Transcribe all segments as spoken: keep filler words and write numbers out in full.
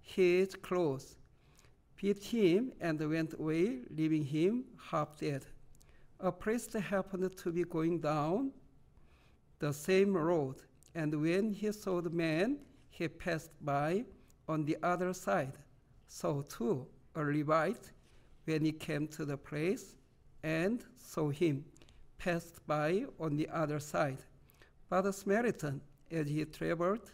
his clothes, beat him, and went away, leaving him half dead. A priest happened to be going down the same road, and when he saw the man, he passed by on the other side. So too, a Levite, when he came to the place and saw him, passed by on the other side. But a Samaritan, as he traveled,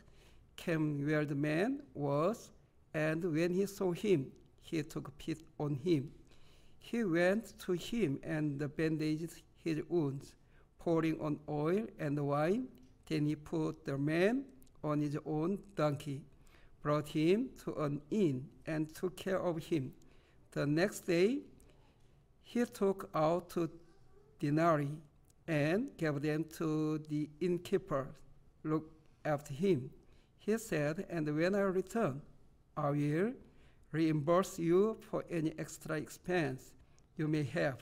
came where the man was, and when he saw him, he took pity on him. He went to him and bandaged his wounds, pouring on oil and wine. Then he put the man on his own donkey, brought him to an inn, and took care of him. The next day, he took out two denarii and gave them to the innkeeper. Look after him," he said, "and when I return, I will reimburse you for any extra expense you may have."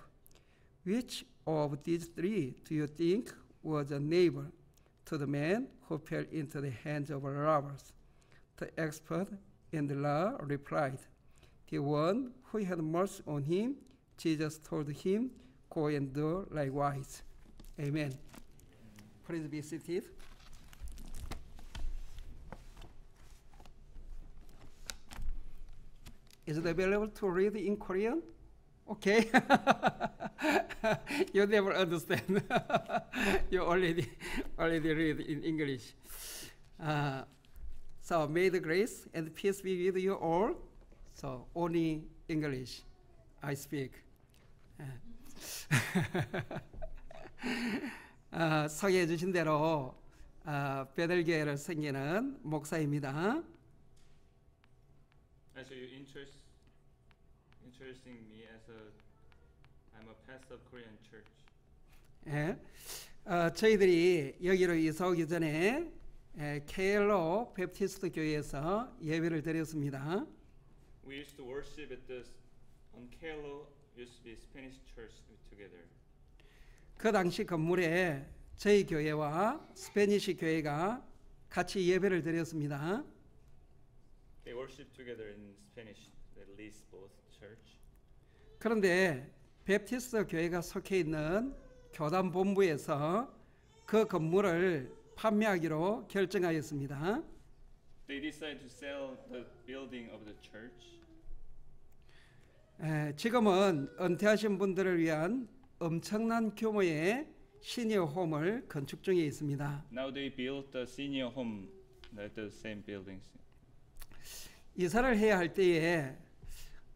Which of these three do you think was a neighbor to the man who fell into the hands of robbers? The expert in the law replied, "The one who had mercy on him." Jesus told him, "Go and do likewise." Amen. Please be seated. Is it available to read in Korean? Okay. You never understand. You already already read in English. Uh, so may the grace and peace be with you all. So only English I speak. 어, 소개해 주신 대로 어, 베들교회를 섬기는 목사입니다. So you interest, interesting me as a, I'm a pastor of Korean church. 예, 어, 저희들이 여기로 이사 오기 전에 에, 케일로 베프티스트 교회에서 예배를 드렸습니다. We used to worship at this on Kelo. Used to be Spanish church together. 그 당시 건물에 저희 교회와 스페니시 교회가 같이 예배를 드렸습니다. They worshiped together in Spanish, at least both church. 그런데 베프티스트 교회가 속해 있는 교단 본부에서 그 건물을 판매하기로 결정하였습니다. They decided to sell the building of the church. 에, 지금은 은퇴하신 분들을 위한 엄청난 규모의 시니어 홈을 건축 중에 있습니다. Now they built the senior home at the same buildings. 이사를 해야 할 때에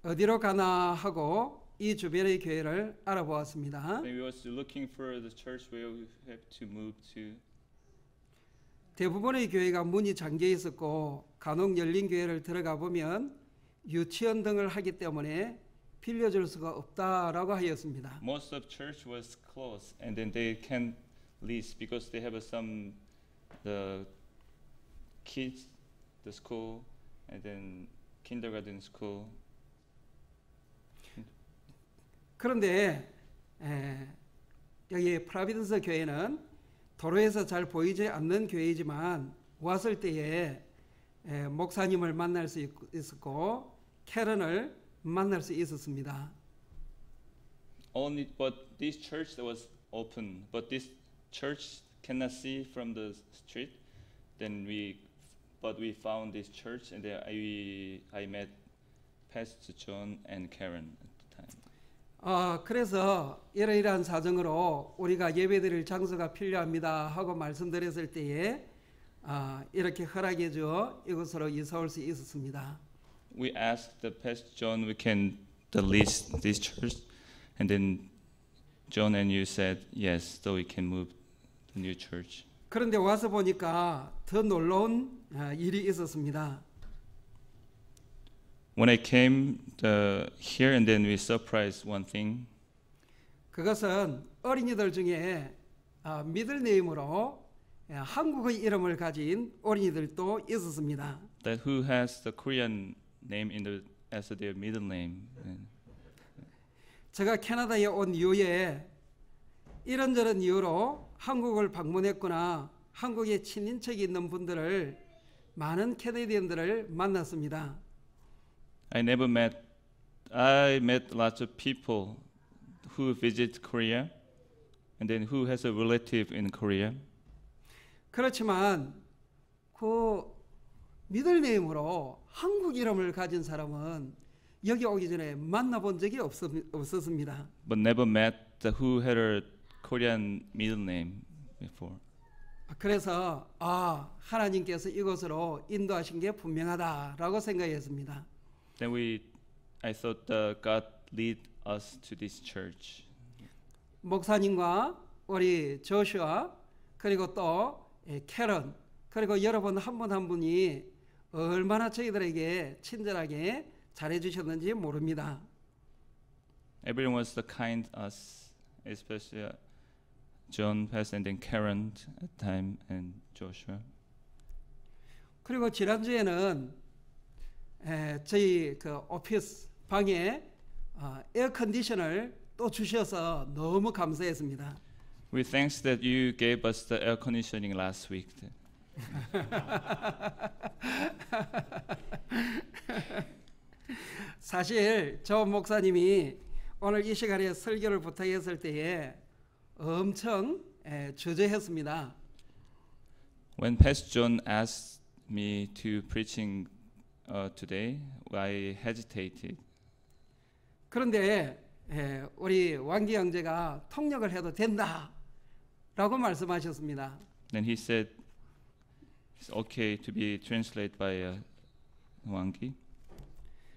어디로 가나 하고 이 주변의 교회를 알아보았습니다. They were looking for the church where we have to move to. 대부분의 교회가 문이 잠겨 있었고 간혹 열린 교회를 들어가 보면 유치원 등을 하기 때문에 빌려줄 수가 없다라고 하였습니다. Most of church was closed, and then they can't lease because they have some the kids, the school, and then kindergarten school. 그런데 에, 여기 프로비던스 교회는 도로에서 잘 보이지 않는 교회이지만 왔을 때에 에, 목사님을 만날 수 있었고 캐런을 만날 수 있었습니다. Only but this church was open, but this church cannot see from the street. Then we but we found this church, and there I, I met Pastor John and Karen at the time. 아, 그래서 이러이러한 사정으로 우리가 예배드릴 장소가 필요합니다 하고 말씀드렸을 때에 아, 이렇게 허락해 주어 이곳으로 이사 올 수 있었습니다. We asked the Pastor John we can delist this church, and then John and you said yes, so we can move the new church. 그런데 와서 보니까 더 놀라운 일이 있었습니다. When I came the, here, and then we surprised one thing. 그것은 어린이들 중에 아, 미들네임으로 한국의 이름을 가진 어린이들도 있었습니다. That who has the Korean name in the as their middle name. 제가 캐나다에 온 이후에 이런저런 이유로 한국을 방문했거나 한국에 친인척이 있는 분들을 많은 캐나디언들을 만났습니다. I never met. I met lots of people who visit Korea, and then who has a relative in Korea. 그렇지만 그 미들네임으로 한국 이름을 가진 사람은 여기 오기 전에 만나본 적이 없었, 없었습니다. But never met who had a Korean middle name before. 그래서 아 하나님께서 이곳으로 인도하신 게 분명하다라고 생각했습니다. Then we, I thought uh, God lead us to this church. 목사님과 우리 조슈아 그리고 또 캐런 그리고 여러분 한 분 한 분이 얼마나 저희들에게 친절하게 잘해주셨는지 모릅니다. Everyone was so kind to us, especially John, Pastor, and then Karen at the time, and Joshua. 그리고 지난주에는 에, 저희 그 오피스 방에 어, 에어컨디션을 또 주셔서 너무 감사했습니다. We thanks that you gave us the air conditioning last week. 사실 저 목사님이 오늘 이 시간에 설교를 부탁했을 때에 엄청 에, 주저했습니다. When Pastor John asked me to preaching Uh, today, I hesitated. 그런데 에, 우리 왕기 형제가 통역을 해도 된다라고 말씀하셨습니다. Then he said, "It's okay to be translated by uh, 왕기."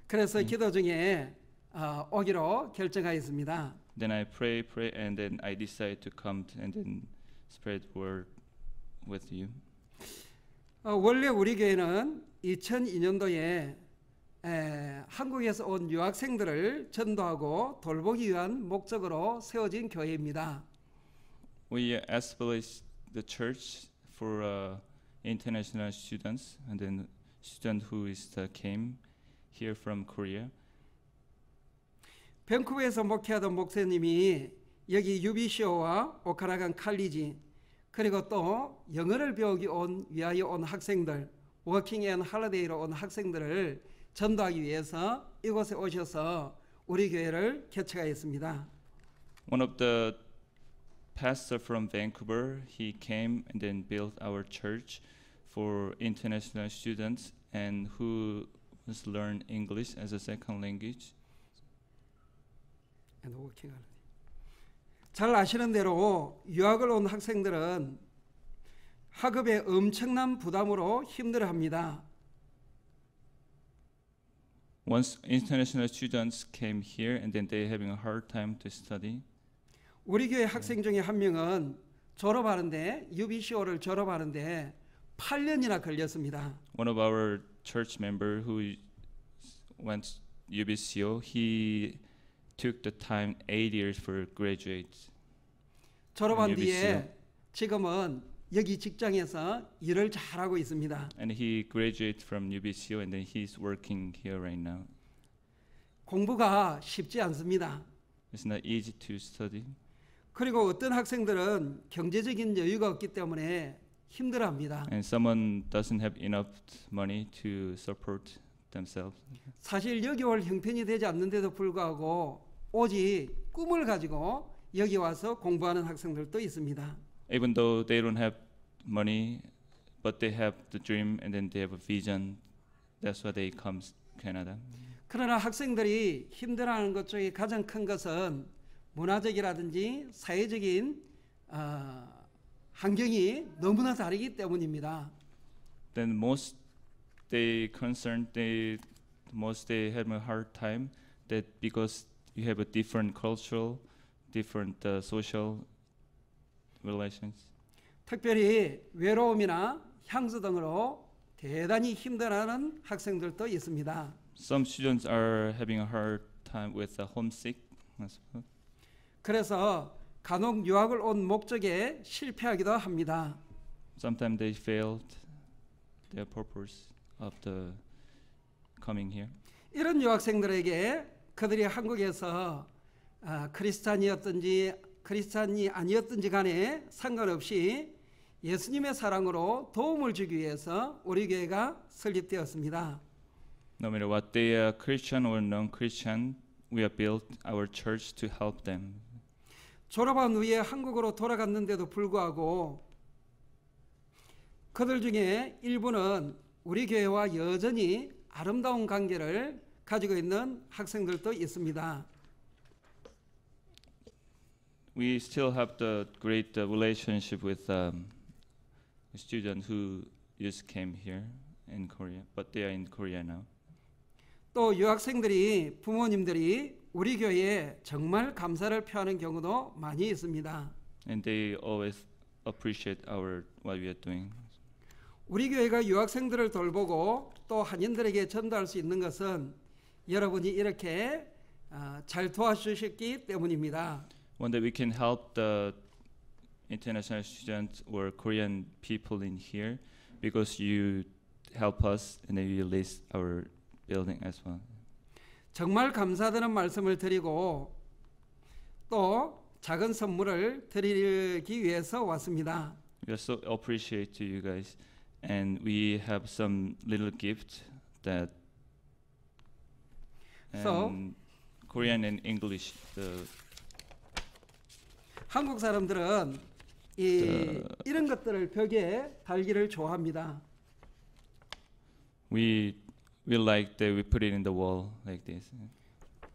그래서 mm. 기도 중에 어, 오기로 결정하였습니다. Then I pray, pray, and then I decide to come and then spread word with you. 어, 원래 우리 교회는 이천이 년도에 에, 한국에서 온 유학생들을 전도하고 돌보기 위한 목적으로 세워진 교회입니다. We established the church for uh, international students, and then students who is the came here from Korea. 밴쿠버에서 목회하던 목사님이 여기 유비씨오와 오카라간 칼리지 그리고 또 영어를 배우기 온 위하여 온 학생들 워킹 앤 할리데이로 온 학생들을 전도하기 위해서 이곳에 오셔서 우리 교회를 개척하였습니다. One of the pastor from Vancouver, he came and then built our church for international students and who must learn English as a second language. And working on it. 잘 아시는 대로 유학을 온 학생들은 학업에 엄청난 부담으로 힘들어합니다. Once international students came here, and then they having a hard time to study. 우리 교회 학생 중에 한 명은 졸업하는데 유비씨오를 졸업하는데 팔 년이나 걸렸습니다. One of our church member who went U B C O, he took the time eight years for graduate. 졸업한 뒤에 지금은 여기 직장에서 일을 잘하고 있습니다. And he graduated from U B C O, and then he's working here right now. 공부가 쉽지 않습니다. It's not easy to study. 그리고 어떤 학생들은 경제적인 여유가 없기 때문에 힘들어합니다. And someone doesn't have enough money to support themselves. 사실 여기 올 형편이 되지 않는데도 불구하고 오직 꿈을 가지고 여기 와서 공부하는 학생들도 있습니다. Even though they don't have money, but they have the dream and then they have a vision. That's why they come to Canada. 그러나 학생들이 힘들어하는 것 중에 가장 큰 것은 문화적이라든지 사회적인 어, 환경이 너무나 다르기 때문입니다. Then most they concerned they most they have a hard time that because you have a different cultural, different uh, social relations. 특별히 외로움이나 향수 등으로 대단히 힘들어하는 학생들도 있습니다. Some students are having a hard time with uh, homesick. 그래서 간혹 유학을 온 목적에 실패하기도 합니다. Sometimes they failed their purpose of the coming here. 이런 유학생들에게 그들이 한국에서 어, 크리스찬이었든지 크리스찬이 아니었든지 간에 상관없이 예수님의 사랑으로 도움을 주기 위해서 우리 교회가 설립되었습니다. No matter what they are, Christian or non-Christian, we have built our church to help them. 졸업한 후에 한국으로 돌아갔는데도 불구하고 그들 중에 일부는 우리 교회와 여전히 아름다운 관계를 가지고 있는 학생들도 있습니다. We still have the great uh, relationship with um, students who just came here in Korea, but they are in Korea now. 또 유학생들이 부모님들이 우리 교회에 정말 감사를 표하는 경우도 많이 있습니다. And they always appreciate our what we are doing. 우리 교회가 유학생들을 돌보고 또 한인들에게 전달할 수 있는 것은 여러분이 이렇게 어, 잘 도와주셨기 때문입니다. One day we can help the international students or Korean people in here because you help us and then you release our building as well. 정말 감사드리는 말씀을 드리고 또 작은 선물을 드리기 위해서 왔습니다. We are so appreciate to you guys, and we have some little gift that so Korean and English. The 한국 사람들은 이 이런 것들을 벽에 달기를 좋아합니다. We We like that we put it in the wall like this.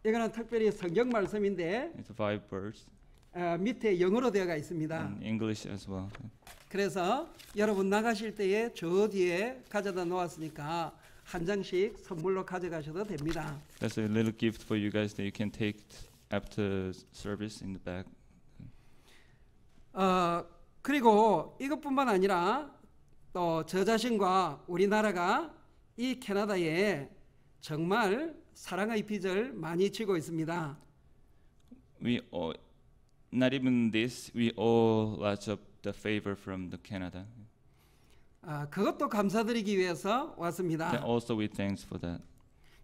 이거는 특별히 성경 말씀인데. It's five birds. 어, 밑에 영어로 되어가 있습니다. And English as well. 그래서 여러분 나가실 때에 저 뒤에 가져다 놓았으니까 한 장씩 선물로 가져가셔도 됩니다. That's a little gift for you guys that you can take after service in the back. 어, 그리고 이것뿐만 아니라 또 저 자신과 우리나라가 이 캐나다에 정말 사랑의 빚을 많이 지고 있습니다. We all, not even this, we all lots of the favor from the Canada. 아, 그것도 감사드리기 위해서 왔습니다. And also we thanks for that.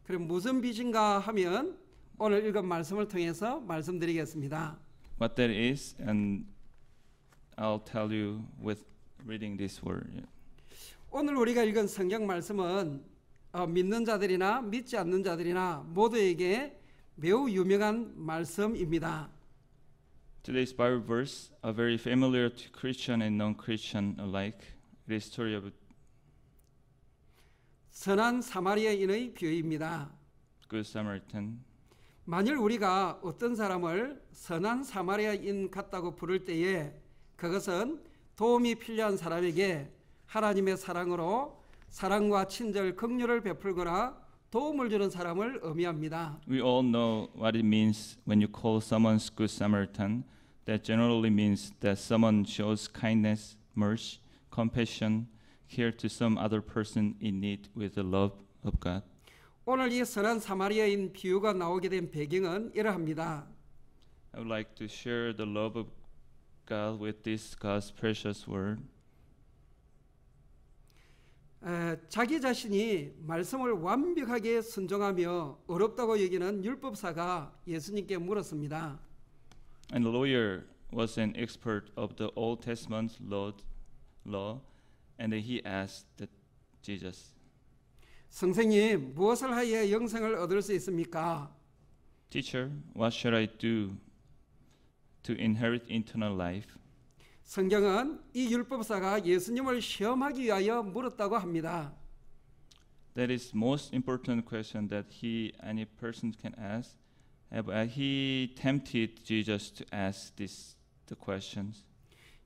그럼 무슨 빚인가 하면 오늘 읽은 말씀을 통해서 말씀드리겠습니다. What that is, and I'll tell you with reading this word. 오늘 우리가 읽은 성경 말씀은 어, 믿는 자들이나 믿지 않는 자들이나 모두에게 매우 유명한 말씀입니다. Today's Bible verse are very familiar to Christian and non-Christian alike. The story of 선한 사마리아인의 비유입니다. Good Samaritan. 만일 우리가 어떤 사람을 선한 사마리아인 같다고 부를 때에 그것은 도움이 필요한 사람에게 하나님의 사랑으로 사랑과 친절, 긍휼을 베풀거나 도움을 주는 사람을 의미합니다. We all know what it means when you call someone good Samaritan. That generally means that someone shows kindness, mercy, compassion, care to some other person in need with the love of God. 오늘 이 선한 사마리아인 비유가 나오게 된 배경은 이러합니다. I would like to share the love of God with this God's precious word. 에, 자기 자신이 말씀을 완벽하게 순종하며 어렵다고 여기는 율법사가 예수님께 물었습니다. And the lawyer was an expert of the Old Testament law, law, and he asked Jesus. 선생님, 무엇을 하여 영생을 얻을 수 있습니까? Teacher, what should I do to inherit eternal life? 성경은 이 율법사가 예수님을 시험하기 위하여 물었다고 합니다. That is most important question that he any person can ask. He tempted Jesus to ask this the questions.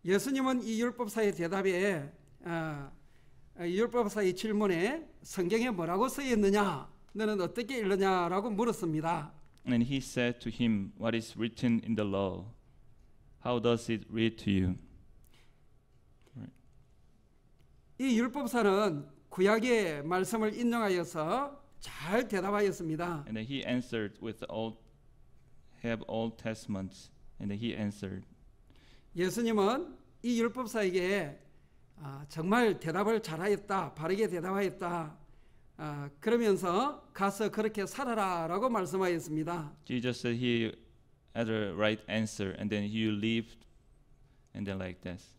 예수님은 이 율법사의 대답에 어, 율법사의 질문에 성경에 뭐라고 쓰여 있느냐, 너는 어떻게 읽느냐라고 물었습니다. And he said to him, "What is written in the law? How does it read to you?" Right. 이 율법사는 구약의 말씀을 인용하여서 잘 대답하였습니다. And he answered with the old, have Old Testaments. And he answered. 예수님은 이 율법사에게 아, 정말 대답을 잘하였다, 바르게 대답하였다. 아, 그러면서 가서 그렇게 살아라라고 말씀하였습니다. Jesus said he had a right answer, and then you lived, and then like this.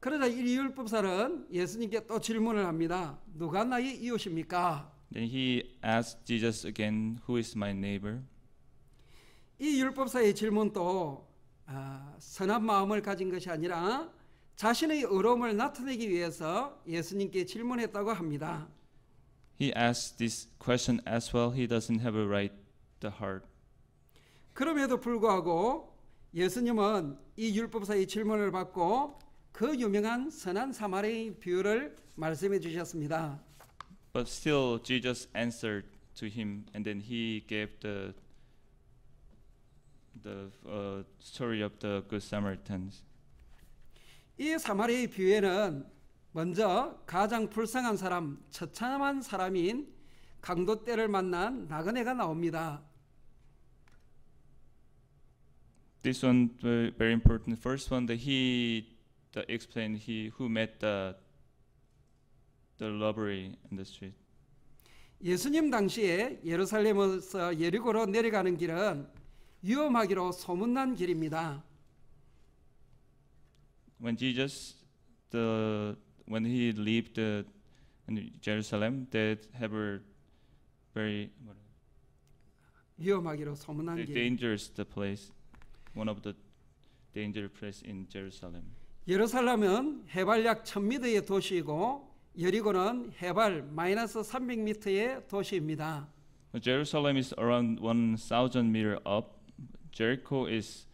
그러자 이 율법사는 예수님께 또 질문을 합니다. 누가 나의 이웃입니까? Then he asked Jesus again, "Who is my neighbor?" 이 율법사의 질문도 아, 선한 마음을 가진 것이 아니라 자신의 의로움을 나타내기 위해서 예수님께 질문했다고 합니다. He asked this question as well. He doesn't have a right the heart. 그럼에도 불구하고 예수님은 이 율법사의 질문을 받고 그 유명한 선한 사마리아인 비유를 말씀해 주셨습니다. But still Jesus answered to him, and then he gave the the uh, story of the good Samaritans. 이 사마리아의 비유에는 먼저 가장 불쌍한 사람, 처참한 사람인 강도 떼를 만난 나그네가 나옵니다. This one very, very important. First one that he that explained he who met the the robbery in the street. 예수님 당시에 예루살렘에서 예리고로 내려가는 길은 위험하기로 소문난 길입니다. When Jesus the when he lived uh, in Jerusalem, they have a very 위험하기로 소문난 길. Dangerous the place. One of the dangerous places in Jerusalem. 예루살렘은 해발 약 천 미터의 도시이고 여리고는 해발 마이너스 삼백 미터의 도시입니다. Jerusalem is around one thousand meters up. Jericho is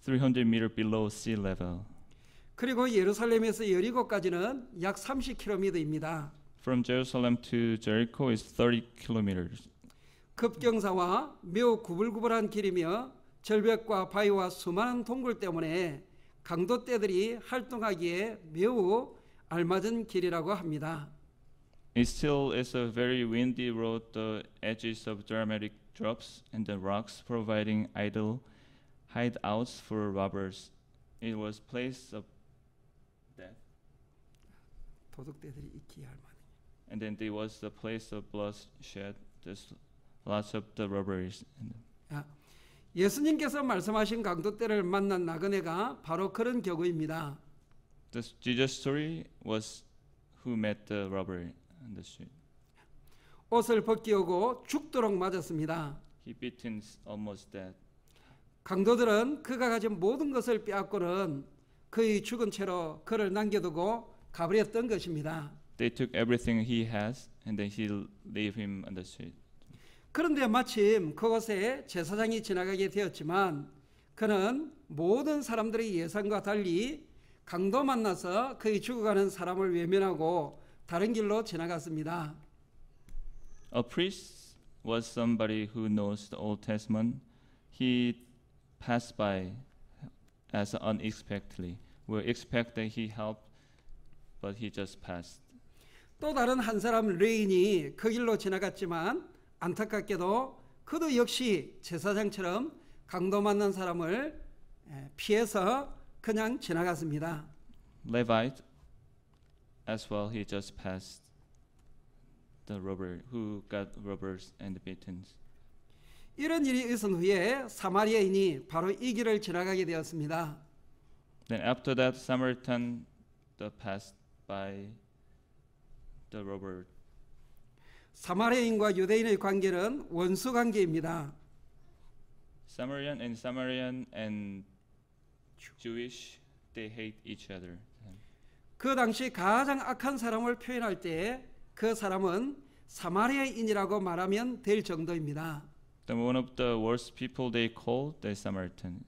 three hundred meters below sea level. 그리고 예루살렘에서 여리고까지는 약 삼십 킬로미터입니다. From Jerusalem to Jericho is thirty kilometers. 급경사와 매우 구불구불한 길이며 절벽과 바위와 수많은 동굴 때문에 강도 떼들이 활동하기에 매우 알맞은 길이라고 합니다. It still is a very windy road. The edges of dramatic drops and the rocks providing ideal hideouts for robbers. It was place of death. 도둑떼들이 있기에 알맞은. And then there was the place of bloodshed. There's lots of the robberies. 아, 예수님께서 말씀하신 강도떼를 만난 나그네가 바로 그런 경우입니다. The Jesus story was who met the robber on the street. 옷을 벗기고 죽도록 맞았습니다. He beaten almost dead. 강도들은 그가 가진 모든 것을 빼앗고는 그의 죽은 채로 그를 남겨두고 가버렸던 것입니다. They took everything he has, and then he leave him on the street. 그런데 마침 그곳에 제사장이 지나가게 되었지만 그는 모든 사람들의 예상과 달리 강도 만나서 그의 죽어가는 사람을 외면하고 다른 길로 지나갔습니다. A priest was somebody who knows the Old Testament. He passed by as unexpectedly. We expect that he helped, but he just passed. 또 다른 한 사람 레인이 그 길로 지나갔지만 안타깝게도 그도 역시 제사장처럼 강도 만난 사람을 피해서 그냥 지나갔습니다. Levite, as well, he just passed the robber who got robbers and beaten. 이런 일이 있은 후에 사마리아인이 바로 이 길을 지나가게 되었습니다. Then after that, Samaritan passed by the robber. 사마리아인과 유대인의 관계는 원수 관계입니다. Samaritan and Samaritan and Jewish they hate each other. 그 당시 가장 악한 사람을 표현할 때 그 사람은 사마리아인이라고 말하면 될 정도입니다. Then one of the worst people they called the Samaritan.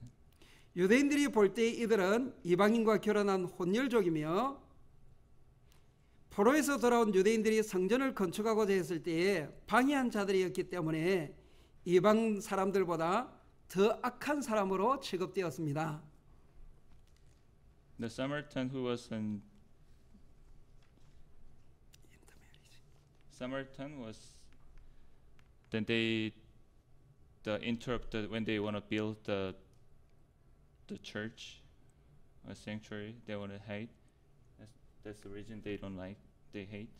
유대인들이 볼 때 이들은 이방인과 결혼한 혼혈족이며 포로에서 돌아온 유대인들이 성전을 건축하고자 했을 때에 방해한 자들이었기 때문에 이방 사람들보다 더 악한 사람으로 취급되었습니다. The Samaritan who was an Samaritan was then they the interrupted when they want to build the the church, a sanctuary. They want to hate. That's, that's the reason they don't like. They hate.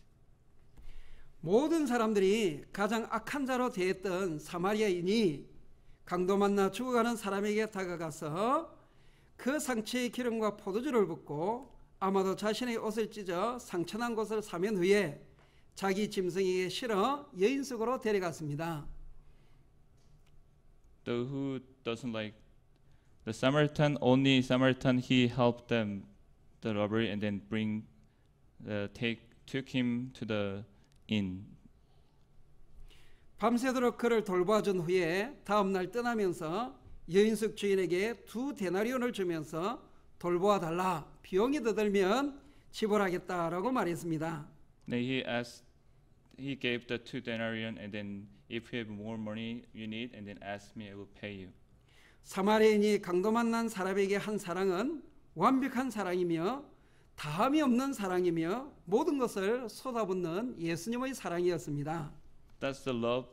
모든 사람들이 가장 악한 자로 대했던 사마리아인이 강도 만나 죽어가는 사람에게 다가가서 그 상처의 기름과 포도주를 붓고 아마도 자신의 옷을 찢어 상처난 곳을 사면 후에 자기 짐승에게 실어 여인숙으로 데려갔습니다. The who doesn't like the Samaritan only Samaritan he helped them the robbery and then bring the take took him to the inn. 밤새도록 그를 돌봐준 후에 다음 날 떠나면서 여인숙 주인에게 두 데나리온을 주면서 돌보아 달라 비용이 더 들면 지불하겠다라고 말했습니다. He asked, he gave the two denarion, and then if you have more money you need, and then ask me, I will pay you. 사마리아인이 강도 만난 사람에게 한 사랑은 완벽한 사랑이며 다함이 없는 사랑이며 모든 것을 쏟아붓는 예수님의 사랑이었습니다. That's the love,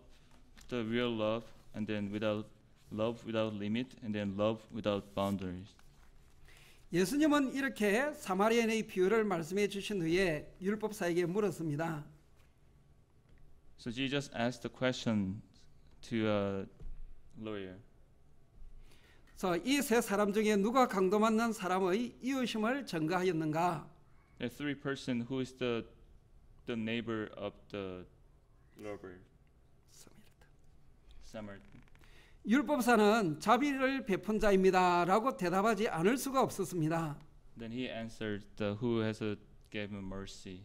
the real love, and then without love without limit, and then love without boundaries. 예수님은 이렇게 사마리아인의 비유를 말씀해 주신 후에 율법사에게 물었습니다. So Jesus asked the question to a lawyer. So 이 세 사람 중에 누가 강도 만난 사람의 이웃임을 전가하였는가? The three person who is the the neighbor of the robber. Samaritan. 율법사는 자비를 베푼 자입니다라고 대답하지 않을 수가 없었습니다. Then he answered, "Who has gave me mercy?"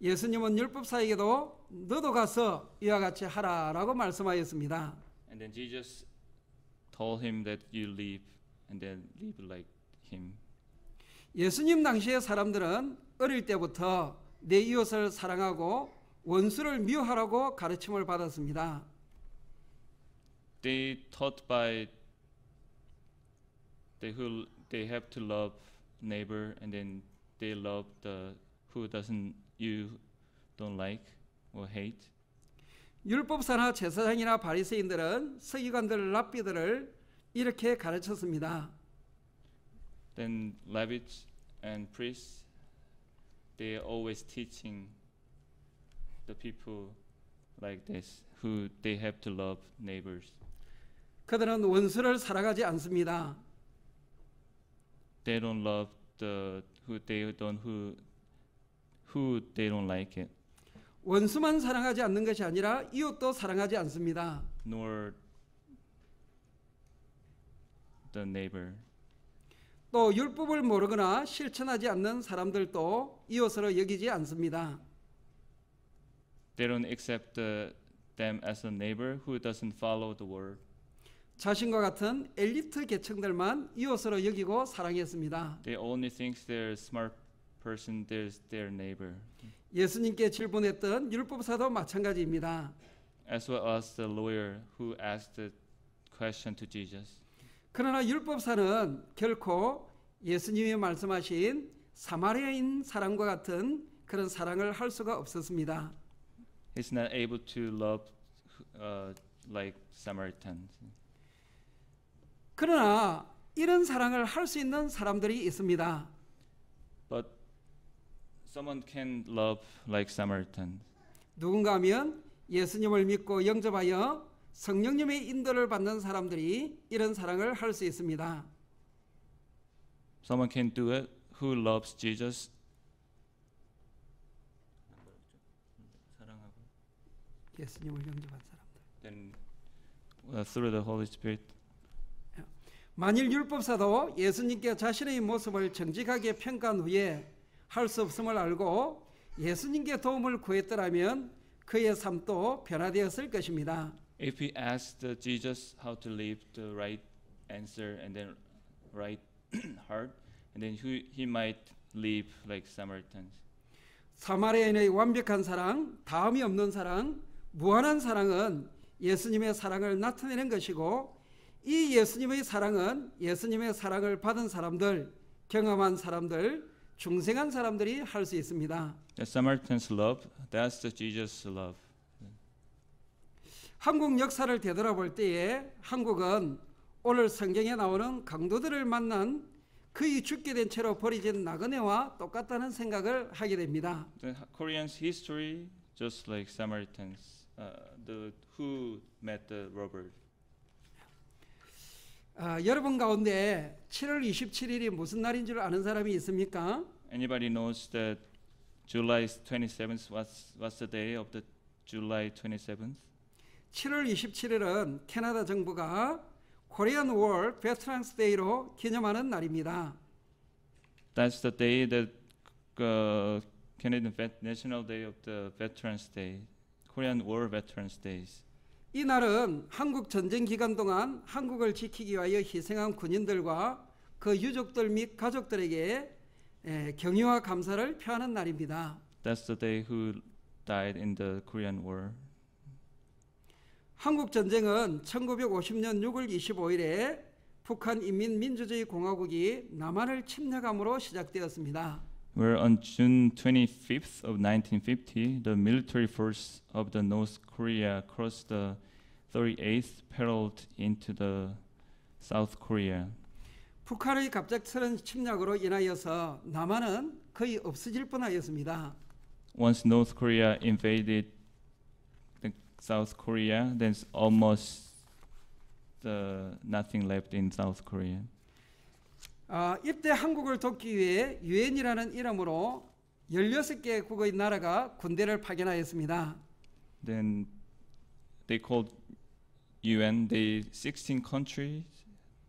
예수님은 율법사에게도 너도 가서 이와 같이 하라라고 말씀하였습니다. And then Jesus told him that you live and then live like him. 예수님 당시의 사람들은 어릴 때부터 내 이웃을 사랑하고 원수를 미워하라고 가르침을 받았습니다. They taught by they who they have to love neighbor, and then they love the who doesn't you don't like or hate. 율법사나 제사장이나 바리새인들은 서기관들 랍비들을 이렇게 가르쳤습니다. Then Levites and priests, they are always teaching the people like this, who they have to love neighbors. 그들은 원수를 사랑하지 않습니다. They don't love the who they don't who who they don't like it. 원수만 사랑하지 않는 것이 아니라 이웃도 사랑하지 않습니다. Nor the neighbor. 또 율법을 모르거나 실천하지 않는 사람들도 이웃으로 여기지 않습니다. They don't accept the them as a neighbor who doesn't follow the word. 자신과 같은 엘리트 계층들만 이웃으로 여기고 사랑했습니다. They only think they're smart person, they're their neighbor. 예수님께 질문했던 율법사도 마찬가지입니다. As well as the lawyer who asked the question to Jesus. 그러나 율법사는 결코 예수님이 말씀하신 사마리아인 사랑과 같은 그런 사랑을 할 수가 없었습니다. He's not able to love uh, like Samaritans. 그러나 이런 사랑을 할 수 있는 사람들이 있습니다. But someone can love like Samaritans. 누군가 하면 예수님을 믿고 영접하여 성령님의 인도를 받는 사람들이 이런 사랑을 할 수 있습니다. Someone can do it who loves Jesus. 예수님을 영접한 사람들. Then uh, through the Holy Spirit. 만일 율법사도 예수님께 자신의 모습을 정직하게 평가한 후에 할 수 없음을 알고 예수님께 도움을 구했더라면 그의 삶도 변화되었을 것입니다. If we asked Jesus how to live the right answer and then right heart, and then he, he might live like Samaritans. 사마리아인의 완벽한 사랑, 다음이 없는 사랑, 무한한 사랑은 예수님의 사랑을 나타내는 것이고, 이 예수님의 사랑은 예수님의 사랑을 받은 사람들, 경험한 사람들, 중생한 사람들이 할 수 있습니다. The Samaritan's love, that's the Jesus' love. 한국 역사를 되돌아볼 때에 한국은 오늘 성경에 나오는 강도들을 만난 그이 죽게 된 채로 버려진 나그네와 똑같다는 생각을 하게 됩니다. The Korean's history, just like Samaritans, uh, the who met the robber. 아, 여러분 가운데 칠월 이십칠일이 무슨 날인 줄 아는 사람이 있습니까? Anybody knows that July twenty-seventh? What's what's the day of the July twenty-seventh? 칠월 이십칠일은 캐나다 정부가 Korean War Veterans Day로 기념하는 날입니다. That's the day that uh, Canadian National Day of the Veterans Day, Korean War Veterans Days. 이 날은 한국 전쟁 기간 동안 한국을 지키기 위하여 희생한 군인들과 그 유족들 및 가족들에게 에, 경의와 감사를 표하는 날입니다. That's the day who died in the Korean War. 한국 전쟁은 천구백오십년 육월 이십오일에 북한 인민민주주의공화국이 남한을 침략함으로 시작되었습니다. Where on June twenty-fifth of nineteen fifty, the military force of the North Korea crossed the thirty-eighth paralleled into the South Korea. 북한의 갑작스런 침략으로 인하여서 남한은 거의 없어질 뻔하였습니다. Once North Korea invaded South Korea, there's almost the nothing left in South Korea. 아, 이때 한국을 돕기 위해 유엔이라는 이름으로 열여섯 개국의 나라가 군대를 파견하였습니다. Then they called U N. They sixteen countries.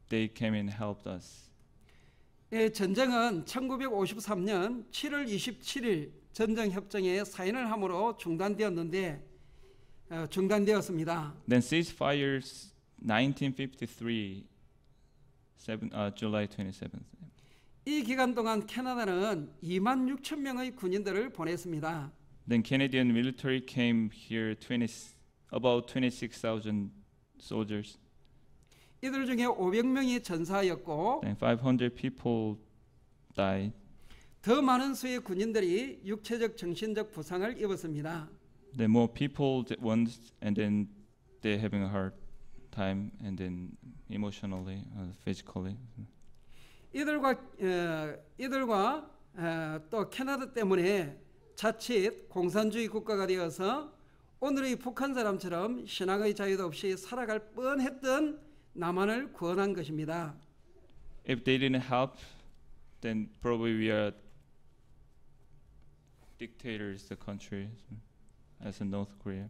They came and helped us. 예, 전쟁은 천구백오십삼년 칠월 이십칠일 전쟁 협정에 사인을 함으로 중단되었는데 어, 중단되었습니다. Then ceasefires nineteen fifty-three. July twenty-seventh. 이 기간 동안 캐나다는 이만 육천 명의 군인들을 보냈습니다. Then Canadian military came here about twenty-six thousand soldiers. 이들 중에 오백 명이 전사였고, then five hundred people died. 더 많은 수의 군인들이 육체적 정신적 부상을 입었습니다. Then more people that wounds and then they having a heart. time and then emotionally, uh, physically. 이들과 어, 이들과 어, 또 캐나다 때문에 자칫 공산주의 국가가 되어서 오늘의 북한 사람처럼 신앙의 자유도 없이 살아갈 뻔했던 남한을 구원한 것입니다. If they didn't help, then probably we are dictators the country as in North Korea.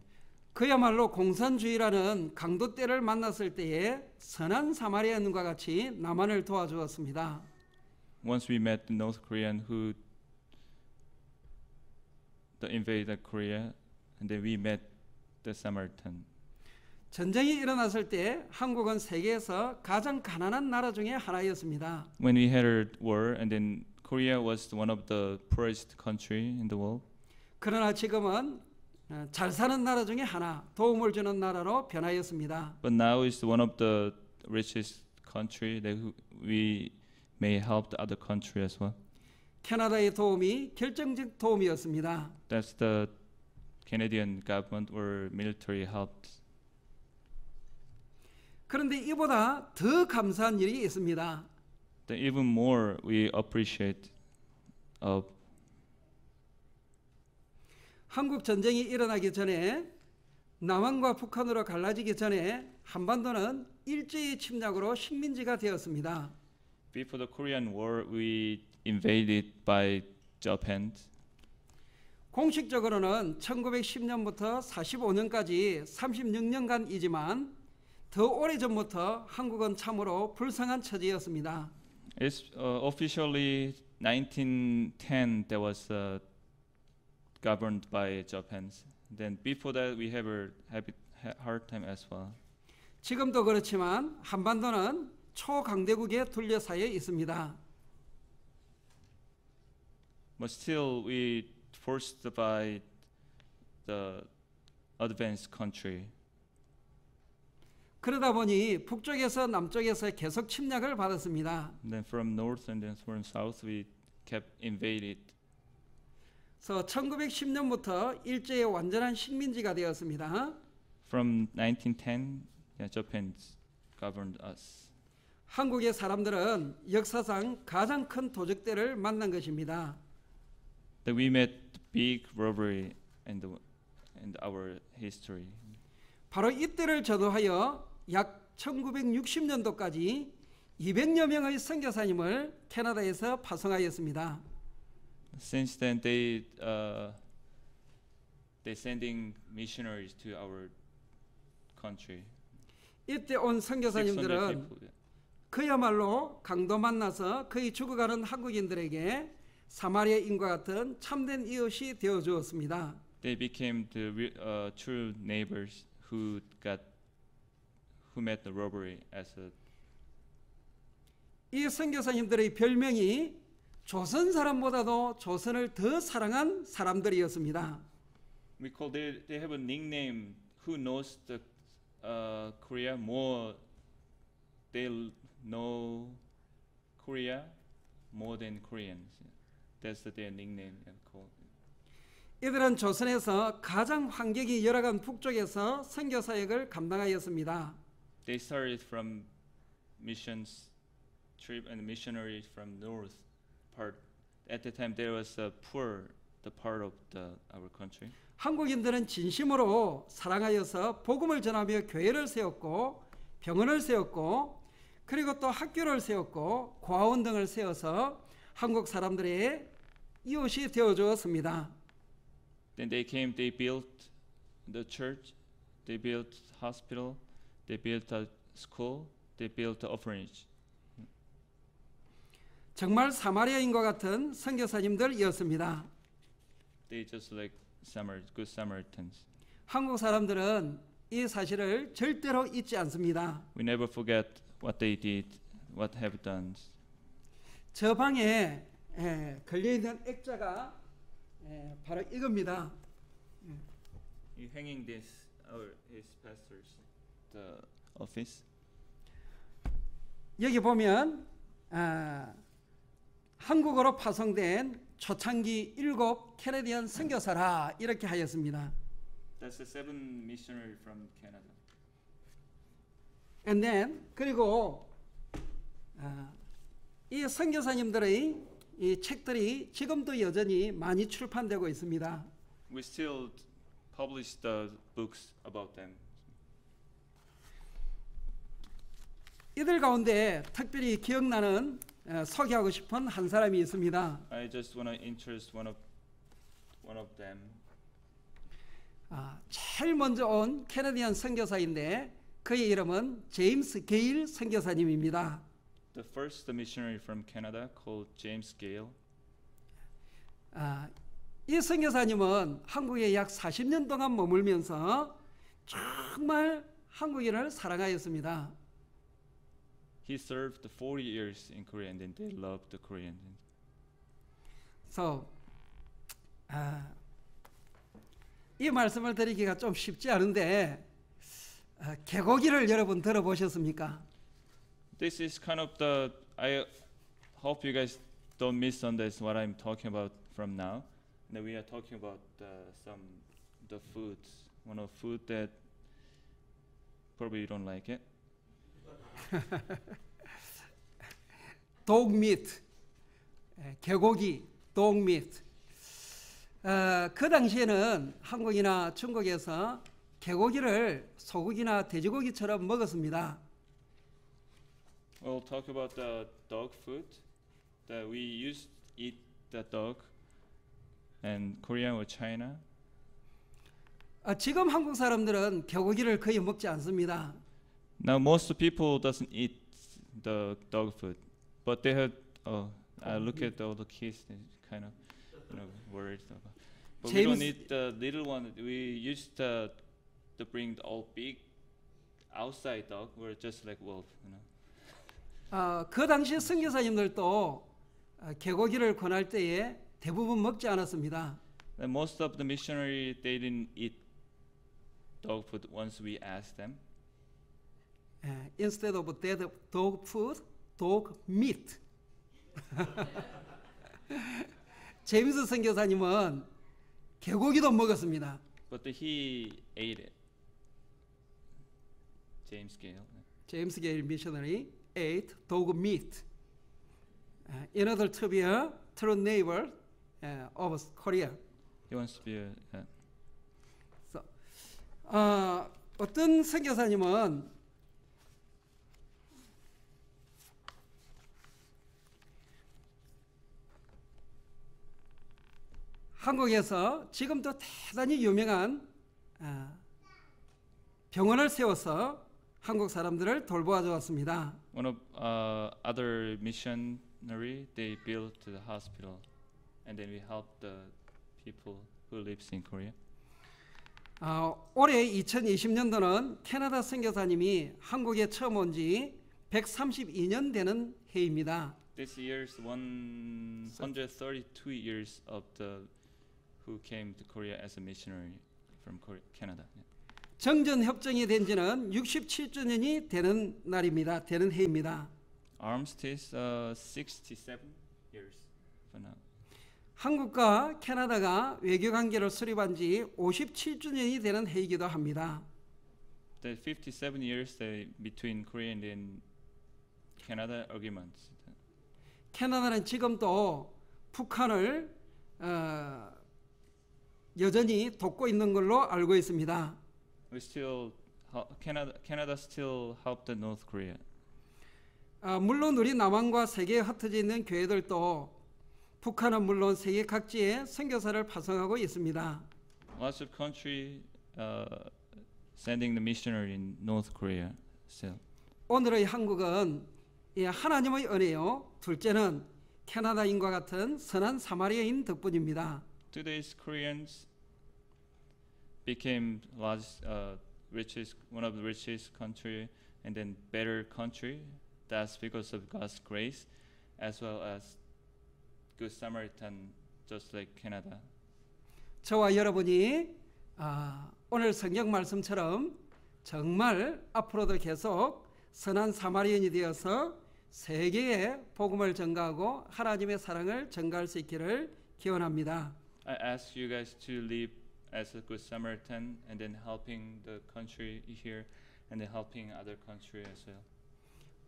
그야말로 공산주의라는 강도 떼를 만났을 때에 선한 사마리아인과 같이 남한을 도와주었습니다. Once we met the North Korean who the invaded Korea, and then we met the Samaritan. 전쟁이 일어났을 때 한국은 세계에서 가장 가난한 나라 중에 하나였습니다. When we had a war, and then Korea was one of the poorest country in the world. 그러나 지금은 잘 사는 나라 중에 하나, 도움을 주는 나라로 변하였습니다. But now is one of the richest country that we may help the other country as well. 캐나다의 도움이 결정적 도움이었습니다. That's the Canadian government or military helped. 그런데 이보다 더 감사한 일이 있습니다. The even more we appreciate of. 한국 전쟁이 일어나기 전에 남한과 북한으로 갈라지기 전에 한반도는 일제의 침략으로 식민지가 되었습니다. Before the Korean War, we invaded by Japan. 공식적으로는 천구백십년부터 사십오년까지 삼십육년간이지만 더 오래전부터 한국은 참으로 불쌍한 처지였습니다. It's uh, officially nineteen ten that was uh, governed by Japan. Then before that we have a hard time as well. 지금도 그렇지만 한반도는 초강대국에 둘러싸여 있습니다. But still we forced by the advanced country. 그러다 보니 북쪽에서 남쪽에서 계속 침략을 받았습니다. Then from north and then from south we kept invaded. So 천구백십 년부터 일제의 완전한 식민지가 되었습니다. From nineteen ten, yeah, Japan governed us. 한국의 사람들은 역사상 가장 큰 도적대를 만난 것입니다. That we met big robbery in the in our history. 바로 이때를 저도하여 약 천구백육십 년도까지 이백여 명의 선교사님을 캐나다에서 파송하였습니다. Since then, they uh, they sending missionaries to our country. 이때 온 선교사님들은 그야말로 강도 만나서 거의 죽어가는 한국인들에게 사마리아인과 같은 참된 이웃이 되어 주었습니다. They became the uh, true neighbors who got who met the robbery as a. 이 선교사님들의 별명이 조선 사람보다도 조선을 더 사랑한 사람들이었습니다. We call they they have a nickname who knows the uh, Korea more. They know Korea more than Koreans. That's their nickname called. 이들은 조선에서 가장 환경이 열악한 북쪽에서 선교 사역을 감당하였습니다. They started from missions trip and missionaries from north. Part. At the time, there was a poor the part of the, our country. 한국인들은 진심으로 사랑하여서 복음을 전하며 교회를 세웠고 병원을 세웠고 그리고 또 학교를 세웠고 고아원 등을 세워서 한국 사람들의 이웃이 되어 주었습니다. Then they came. They built the church. They built hospital. They built a school. They built the orphanage. 정말 사마리아인과 같은 선교사님들이었습니다. They just like good Samaritans. 한국 사람들은 이 사실을 절대로 잊지 않습니다. We never forget what they did, what have done. 저 방에 에, 걸려 있는 액자가 에, 바로 이겁니다. You hanging this or his pastor's the office. 여기 보면 아, 한국으로 파송된 초창기 일곱 캐나디언 선교사라 이렇게 하였습니다. That's the seven missionary from Canada. And then 그리고 아, 이 선교사님들의 이 책들이 지금도 여전히 많이 출판되고 있습니다. We still publish the books about them. 이들 가운데 특별히 기억나는 어, 소개하고 싶은 한 사람이 있습니다. I just want to interest one of one of them. 아, 제일 먼저 온 캐나디언 선교사인데 그의 이름은 제임스 게일 선교사님입니다. The first missionary from Canada called James Gale. 아, 이 선교사님은 한국에 약 사십 년 동안 머물면서 정말 한국인을 사랑하였습니다. He served forty years in Korea and then they loved the Koreans. So, uh, 이 말씀을 드리기가 좀 쉽지 않은데 uh, 개고기를 여러분 들어보셨습니까? This is kind of the I hope you guys don't misunderstand what I'm talking about from now. Now we are talking about uh, some the foods, one of food that probably you don't like it. dog meat, 개고기, dog meat. 어, 그 당시에는 한국이나 중국에서 개고기를 소고기나 돼지고기처럼 먹었습니다. We'll talk about the dog food that we used to eat the dog in Korea or China. 어, 지금 한국 사람들은 개고기를 거의 먹지 않습니다. Now most people doesn't eat the dog food, but they have. Oh, I look at all the kids and kind of, you know, worried about. But James, we don't need the little one. We used to, to bring the all big outside dog. We're just like wolf, you know. 아, 그 당시에 선교사님들도 개고기를 권할 때에 대부분 먹지 않았습니다. Most of the missionaries they didn't eat dog food once we asked them. Instead of dead dog food, dog meat. 제임스 선교사님은 개고기도 먹었습니다. But he ate it. James Gale. James Gale missionary ate dog meat. Uh, in order to be a true neighbor uh, of Korea. He wants to be a. Uh, so, uh, 어떤 선교사님은 한국에서 지금도 대단히 유명한 어, 병원을 세워서 한국 사람들을 돌보아 왔습니다. One of uh, other missionary they built the hospital, and then we helped the people who lives in Korea. 어, 올해 이천이십 년도는 캐나다 선교사님이 한국에 처음 온지 백삼십이 년 되는 해입니다. This year's one hundred thirty-two years of the who came to Korea as a missionary from Korea, Canada. 정전 협정이 된 지는 육십칠 주년이 되는 날입니다. 되는 해입니다. Armistice uh, sixty-seven years for now. 한국과 캐나다가 외교 관계를 수립한 지 오십칠 주년이 되는 해이기도 합니다. The fifty-seven years they, between Korea and Canada agreements. 캐나다는 지금도 북한을 어, 여전히 돕고 있는 걸로 알고 있습니다. We still Canada, Canada still helped the North Korea. 아, 물론 우리 남한과 세계에 흩어져 있는 교회들도 북한은 물론 세계 각지에 선교사를 파송하고 있습니다. Lots of country uh, sending the missionary in North Korea still. 오늘의 한국은 예, 하나님의 은혜요. 둘째는 캐나다인과 같은 선한 사마리아인 덕분입니다. Today's Koreans became largest, uh, richest, one of the richest country and then better country. That's because of God's grace, as well as good Samaritan, just like Canada. 저와 여러분이 아, 오늘 성경 말씀처럼 정말 앞으로도 계속 선한 사마리아인이 되어서 세계에 복음을 전가하고 하나님의 사랑을 전가할 수 있기를 기원합니다. I ask you guys to live as a good Samaritan and then helping the country here and then helping other country as well.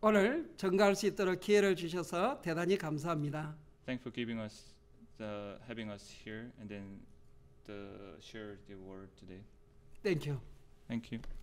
오늘 전가할 수 있도록 기회를 주셔서 대단히 감사합니다. Thanks for giving us the having us here and then the share the word today. Thank you. Thank you.